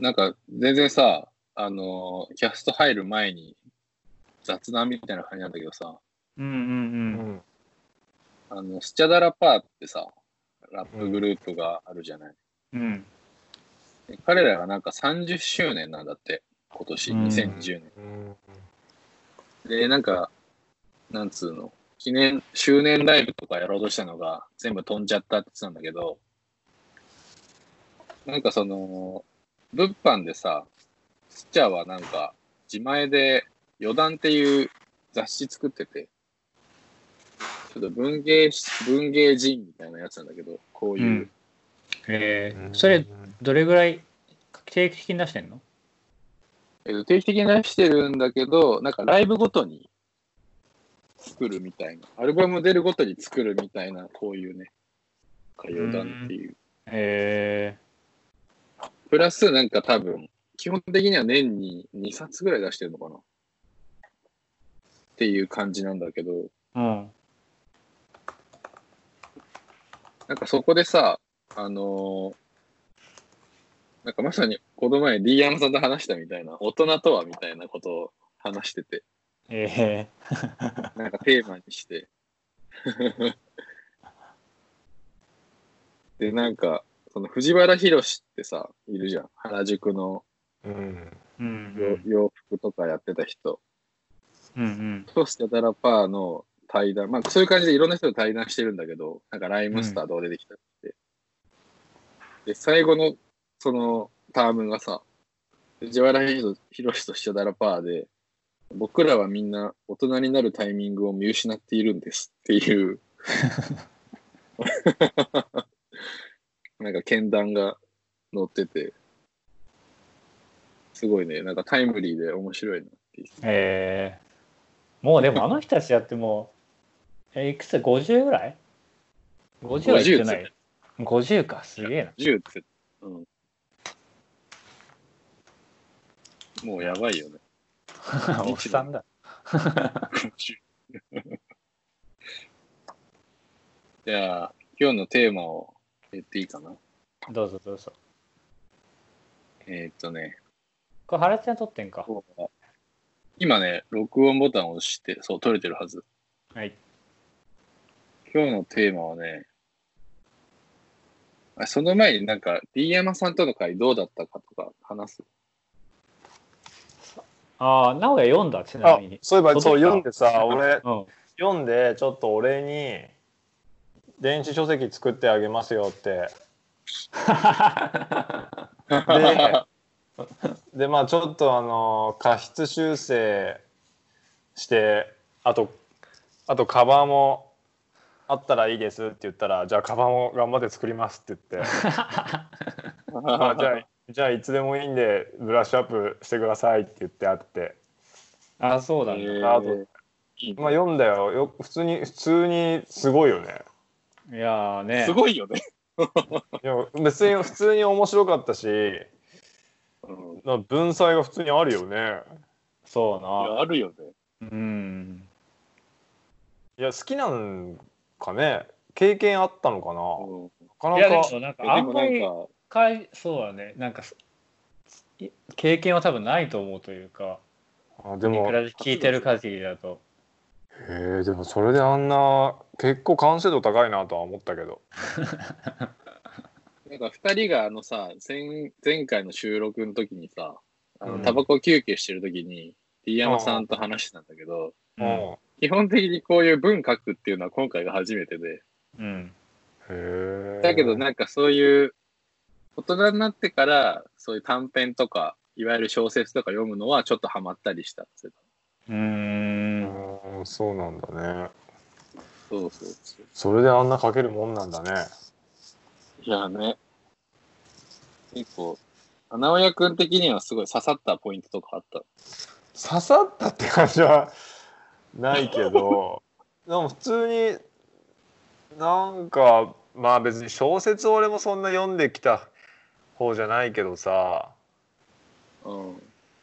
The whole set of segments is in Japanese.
なんか全然さ、キャスト入る前に雑談みたいな感じなんだけどさ、スチャダラパーってさ、ラップグループがあるじゃない、うん、彼らがなんか30周年なんだって今年、2020年、でなんかなんつうの記念周年ライブとかやろうとしたのが全部飛んじゃったって言ってたんだけど、なんかその物販でさ、スチャはなんか自前で余談っていう雑誌作ってて、ちょっと文芸人みたいなやつなんだけど、こういう、それどれぐらい定期的に出してんの？定期的に出してるんだけど、なんかライブごとに作るみたいな、アルバム出るごとに作るみたいな、こういうね、余談っていう、プラスなんか多分基本的には年に2冊ぐらい出してるのかなっていう感じなんだけど、うん、なんかそこでさ、なんかまさにこの前 D.M. さんと話したみたいな、大人とはみたいなことを話してて、なんかテーマにしてで、なんかその藤原宏ってさ、いるじゃん、原宿の洋服とかやってた人、とスチャダラパーの対談、まあそういう感じでいろんな人と対談してるんだけど、なんかライムスターどう出てきたって、で最後のそのタームがさ、藤原宏とスチャダラパーで、僕らはみんな大人になるタイミングを見失っているんですっていうなんか見談が載ってて、すごいね、なんかタイムリーで面白いなっていう。もうでもあの人たちやってもいくつ ?50 ぐらい ?50 はいってない。50か、すげえな。10って、もうやばいよね。おっさんだ。じゃあ、今日のテーマを言っていいかな？どうぞどうぞ。これ、原ちゃん撮ってんか。今ね、録音ボタンを押して、そう、撮れてるはず。はい。今日のテーマはね、その前になんか、D山さんとの会どうだったかとか話す。ああ、直哉読んだ、ちなみに。そういえば、そう、読んでさ、俺、読んで、ちょっと俺に、電子書籍作ってあげますよって。で、まあちょっと過失修正して、あとカバーもあったらいいですって言ったら、じゃあカバーも頑張って作りますって言って。まあじゃあいつでもいいんでブラッシュアップしてくださいって言ってあって。あ、そうだね。まあ読んだよ。普通にすごいよね。いやね、すごいよねいや別に普通に面白かったし、文才が普通にあるよね。そうな、いやあるよね。うん。いや好きなんかね、経験あったのかな。なかなか。いやでもなんかあんまりそうだね、なんか経験は多分ないと思うというか。あ、でも聞いてる限りだと。でもそれであんな結構完成度高いなとは思ったけどなんか2人がさ、前回の収録の時にさ、タバコ休憩してる時に D 山さんと話してたんだけど、基本的にこういう文書くっていうのは今回が初めてで、だけどなんかそういう大人になってからそういう短編とかいわゆる小説とか読むのはちょっとハマったりしたって。そうなんだね。そう。それであんな書けるもんなんだね。いやね。結構、直哉君的にはすごい刺さったポイントとかあった？刺さったって感じはないけど、でも普通になんか、まあ別に小説俺もそんな読んできた方じゃないけどさ、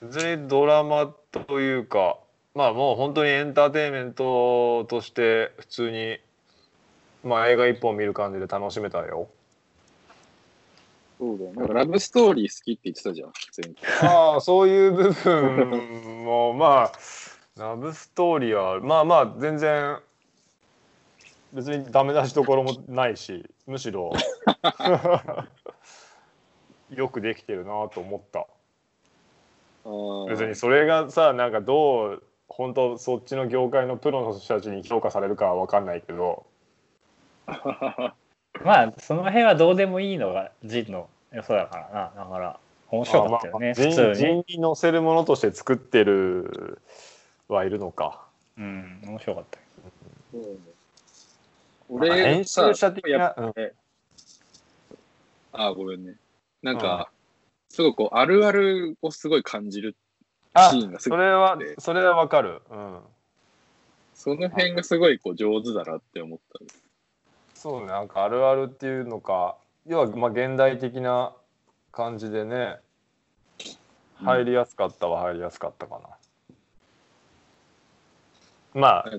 別にドラマというか、まあもう本当にエンターテインメントとして普通に、まあ映画一本見る感じで楽しめたよ。そうだよね。なんかラブストーリー好きって言ってたじゃん。ああ、そういう部分もまあラブストーリーはまあまあ全然別にダメ出しどころもないし、むしろよくできてるなと思った。あ、別にそれがさ、なんかどう本当そっちの業界のプロの人たちに評価されるかは分かんないけど。まあその辺はどうでもいいのがジンの良さだからな。だから面白かったよね。ジンに乗せるものとして作ってるはいるのか。うん、面白かった。うん、俺演出者的な、あ、ごめんね。なんか、うん、すごくこうあるあるをすごい感じるシーンがすごいあって、それはわかる。うん。その辺がすごいこう上手だなって思ったんです。そうね、なんかあるあるっていうのか、要はまあ現代的な感じでね、入りやすかったは入りやすかったかな。うん、まあ、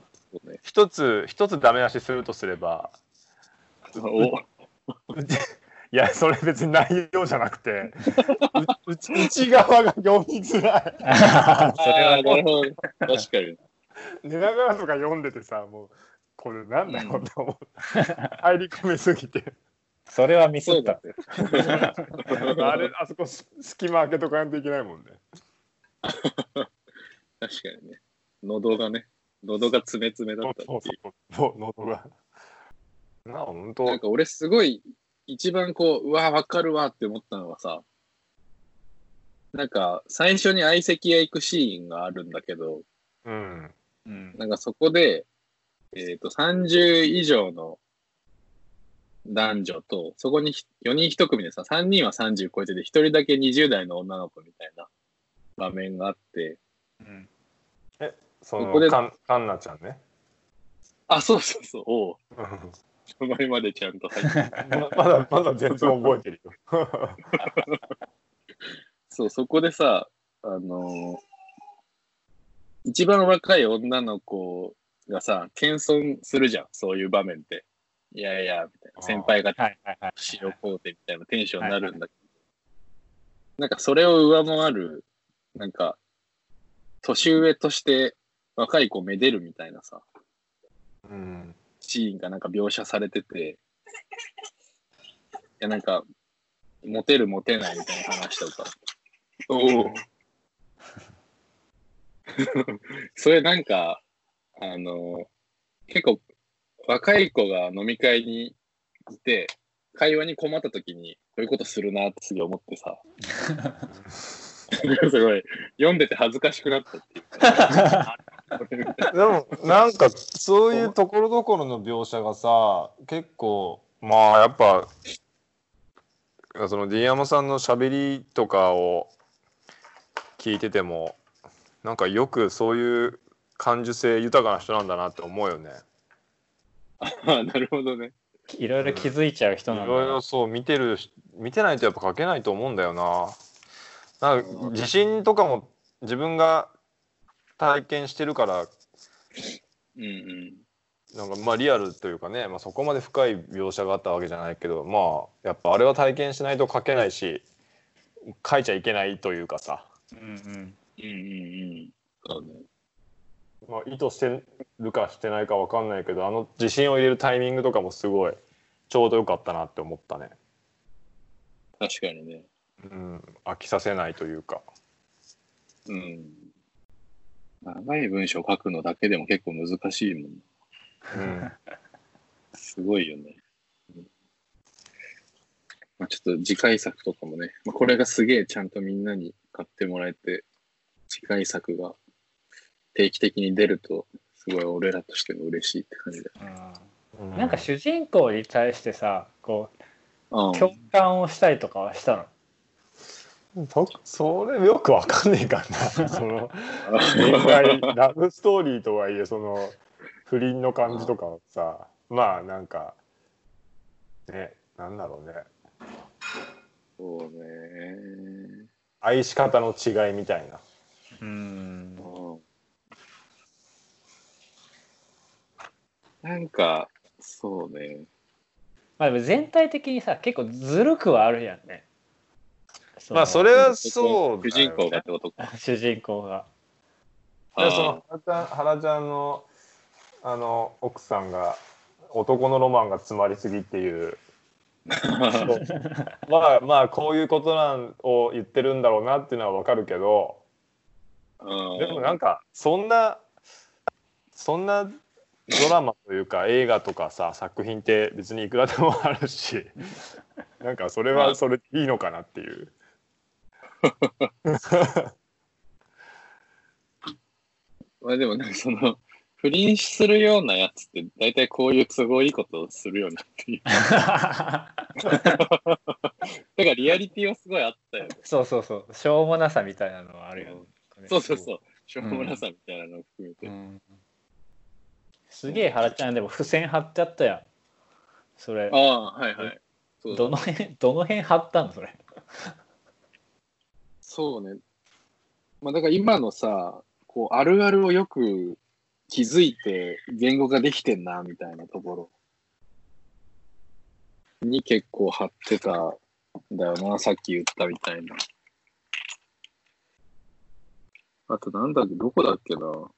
ね、一つダメ出しするとすれば、いやそれ別に内容じゃなくて内側が読みづらい。あ、それはね、確かに。寝ながらとか読んでてさ、もう。これなんだろうと思う、うん、入り込みすぎてそれはミスったあれ、あそこ隙間開けとかやんといけないもんね。確かにね、喉がつめつめだったっていう。そう喉がなんか俺すごい一番こう、うわ分かるわって思ったのはさ、なんか最初に相席へ行くシーンがあるんだけど、うんうん、なんかそこで30以上の男女と、そこに4人1組でさ、3人は30超えてて、1人だけ20代の女の子みたいな場面があって、うん、そこでカンナちゃんね。あ、そうそうそう、おうその前までちゃんと入ってまだ全然覚えてるよ。そう、そこでさ、一番若い女の子がさ、謙遜するじゃん、そういう場面って。いやいやみたいな、先輩が塩こうてみたいなテンションになるんだけど、なんかそれを上回る、なんか年上として若い子をめでるみたいなさ、うん、シーンがなんか描写されてて、いやなんかモテるモテないみたいな話とか、おおそれなんか結構若い子が飲み会にいて会話に困った時にこういうことするなってすげえ思ってさすごい読んでて恥ずかしくなったっていうでもなんかそういうところどころの描写がさ、結構まあやっぱその D.M. さんのしゃべりとかを聞いててもなんかよくそういう感受性豊かな人なんだなって思うよね。あ、なるほどね。いろいろ気づいちゃう人なんだ、うん、いろいろそう見てないとやっぱ書けないと思うんだよな。なんか自信とかも自分が体験してるから、うんうん、なんかまあリアルというかね、まあ、そこまで深い描写があったわけじゃないけど、まあやっぱあれは体験しないと書けないし、書いちゃいけないというかさ。うんうんうんうんうん、まあ、意図してるかしてないか分かんないけど、あの自信を入れるタイミングとかもすごいちょうどよかったなって思ったね。確かにね、うん、飽きさせないというか、うん、長い文章を書くのだけでも結構難しいもん、うん、すごいよね、うん、まあ、ちょっと次回作とかもね、まあ、これがすげえちゃんとみんなに買ってもらえて次回作が定期的に出るとすごい俺らとしても嬉しいって感じだよね。うん、なんか主人公に対してさ、こう、うん、共感をしたりとかはしたの？それよくわかんねえかな。そのラブストーリーとはいえその不倫の感じとかさ、まあなんかね、なんだろうね。そうね。愛し方の違いみたいな。なんかそうね、まあ、でも全体的にさ結構ずるくはあるやんね。まあそれはそうだ、ね、主人公がってことか。主人公が。でその原ちゃんのあの奥さんが男のロマンが詰まりすぎっていう。まあまあこういうことなんを言ってるんだろうなっていうのは分かるけど、うん、でもなんかそんなドラマというか映画とかさ作品って別にいくらでもあるし、なんかそれはそれいいのかなっていう。まあでもなんかその不倫するようなやつって大体こういう都合いいことをするよなっていう。だからリアリティはすごいあったよね。そうそうそう、しょうもなさみたいなのはあるよね、うん、そうそうそう、しょうもなさみたいなのを含めて、うんうん、すげえ原ちゃんでも付箋貼っちゃったやんそれ。ああはいはい、そうそう、どの辺貼ったのそれ。そうね、まあだから今のさこうあるあるをよく気づいて言語ができてんなみたいなところに結構張ってたんだよな、さっき言ったみたいな。あとなんだっけ、どこだっけな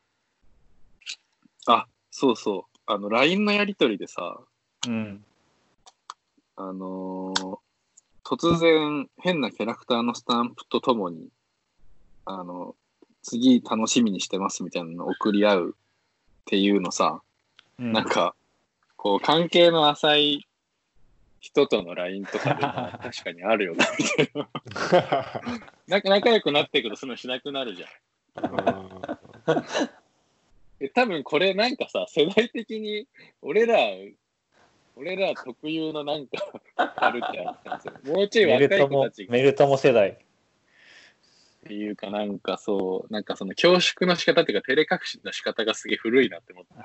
あ、そうそう、あの LINE のやり取りでさ、うん、突然変なキャラクターのスタンプとともに次楽しみにしてますみたいなのを送り合うっていうのさ、うん、なんかこう関係の浅い人との LINE とかでも確かにあるよなみたいな。なんか仲良くなってくるとそのしなくなるじゃん。多分これなんかさ世代的に俺ら特有のなんかあるってあったんですよ。もうちょい若い子たちがメルトモ世代っていうか、なんかそう、なんかその恐縮の仕方っていうか照れ隠しの仕方がすげえ古いなって思って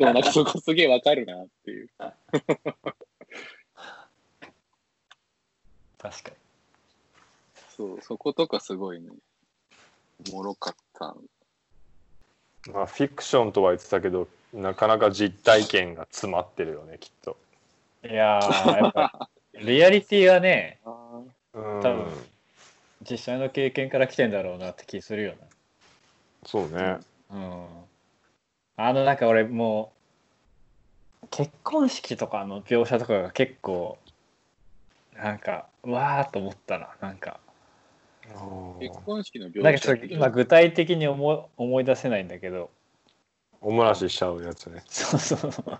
でもなんかそこすげえわかるなっていう。確かにそう、そことかすごいねおもろかった、まあ、フィクションとは言ってたけどなかなか実体験が詰まってるよねきっと。いやーやっぱリアリティはね、多分実際の経験から来てんだろうなって気するよね。そうね、うん、なんか俺もう結婚式とかの描写とかが結構なんかわーっと思ったな。なんか結婚式の描写なんかちょっと今具体的に思い出せないんだけど、おもらししちゃうやつね。そうそうそう。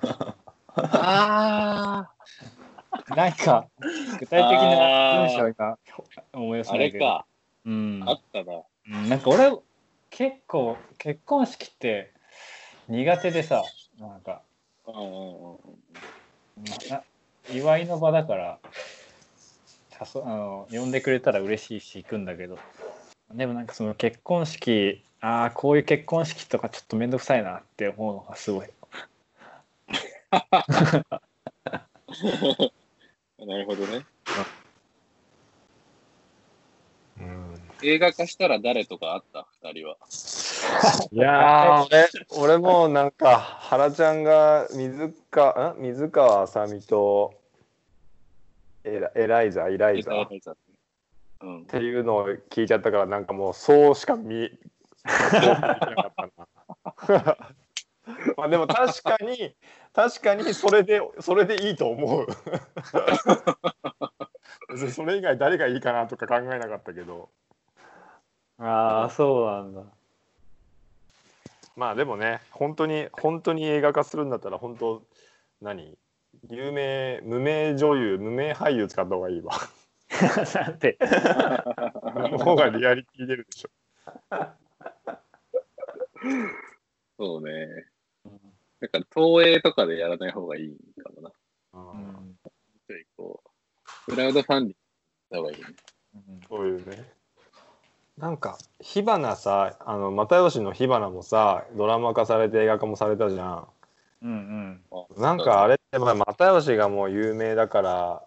あーなんか具体的な文章が思い出すんだけど、あれか、うん、あったな、うん、なんか俺結構結婚式って苦手でさ、なんか、うん、祝いの場だから呼んでくれたら嬉しいし行くんだけど、でもなんかその結婚式、ああこういう結婚式とかちょっと面倒くさいなって思うのがすごい。なるほどね、うん、映画化したら誰とかあった2人は。いや俺もなんか原ちゃんが水川あさみとエライザ、うん、っていうのを聞いちゃったから、なんかもうそうしか見なかったな。まあでも確かにそれでいいと思う。それ以外誰がいいかなとか考えなかったけど。ああそうなんだ。まあでもね、本当に映画化するんだったら本当無名俳優使った方がいいわ。なんて。の方がリアリティ出るでしょ。そうね。だから東映とかでやらない方がいいかもな。うん。ちょいこうクラウドファンディングした方がいいね。そういうね。なんか火花さ、又吉の火花もさ、ドラマ化されて映画化もされたじゃん。うんうん。なんかあれって又吉がもう有名だから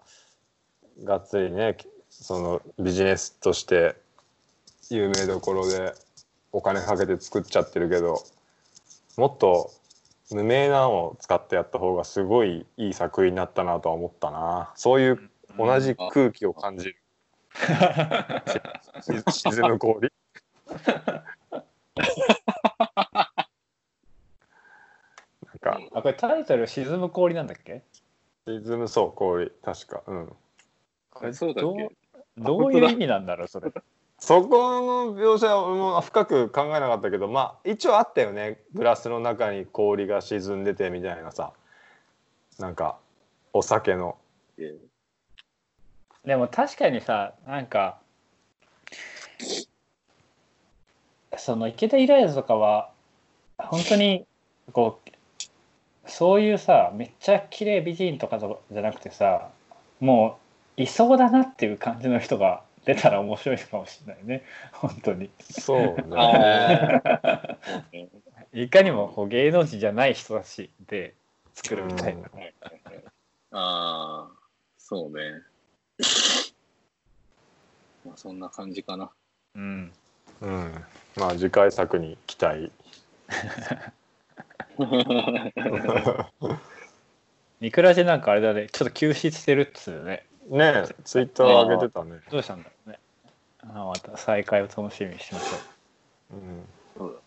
がっつりね、そのビジネスとして有名どころでお金かけて作っちゃってるけど。もっと無名なのを使ってやった方がすごいいい作品になったなとは思ったな。そういう同じ空気を感じる、沈む氷なんかあ、これタイトル沈む氷なんだっけ？沈む、そう、氷、確か、うん、これそうだっけ？どういう意味なんだろうそれ。そこの描写は深く考えなかったけど、まあ一応あったよね、グラスの中に氷が沈んでてみたいなさ、なんかお酒の。でも確かにさ、なんかその池田イライラとかは本当にこうそういうさ、めっちゃ綺麗美人とかじゃなくてさ、もういそうだなっていう感じの人が出たら面白いかもしれないね、本当に。そうねいかにもこう芸能人じゃない人たちで作るみたいな、うん、ああそうねまあそんな感じかな。うん、うん、まあ次回作に期待見くらしなんかあれだね、ちょっと休止してるっつうね。ねえ、ツイッター上げてたね。どうしたんだろうね。また再会を楽しみにしましょう。うん、そうだ。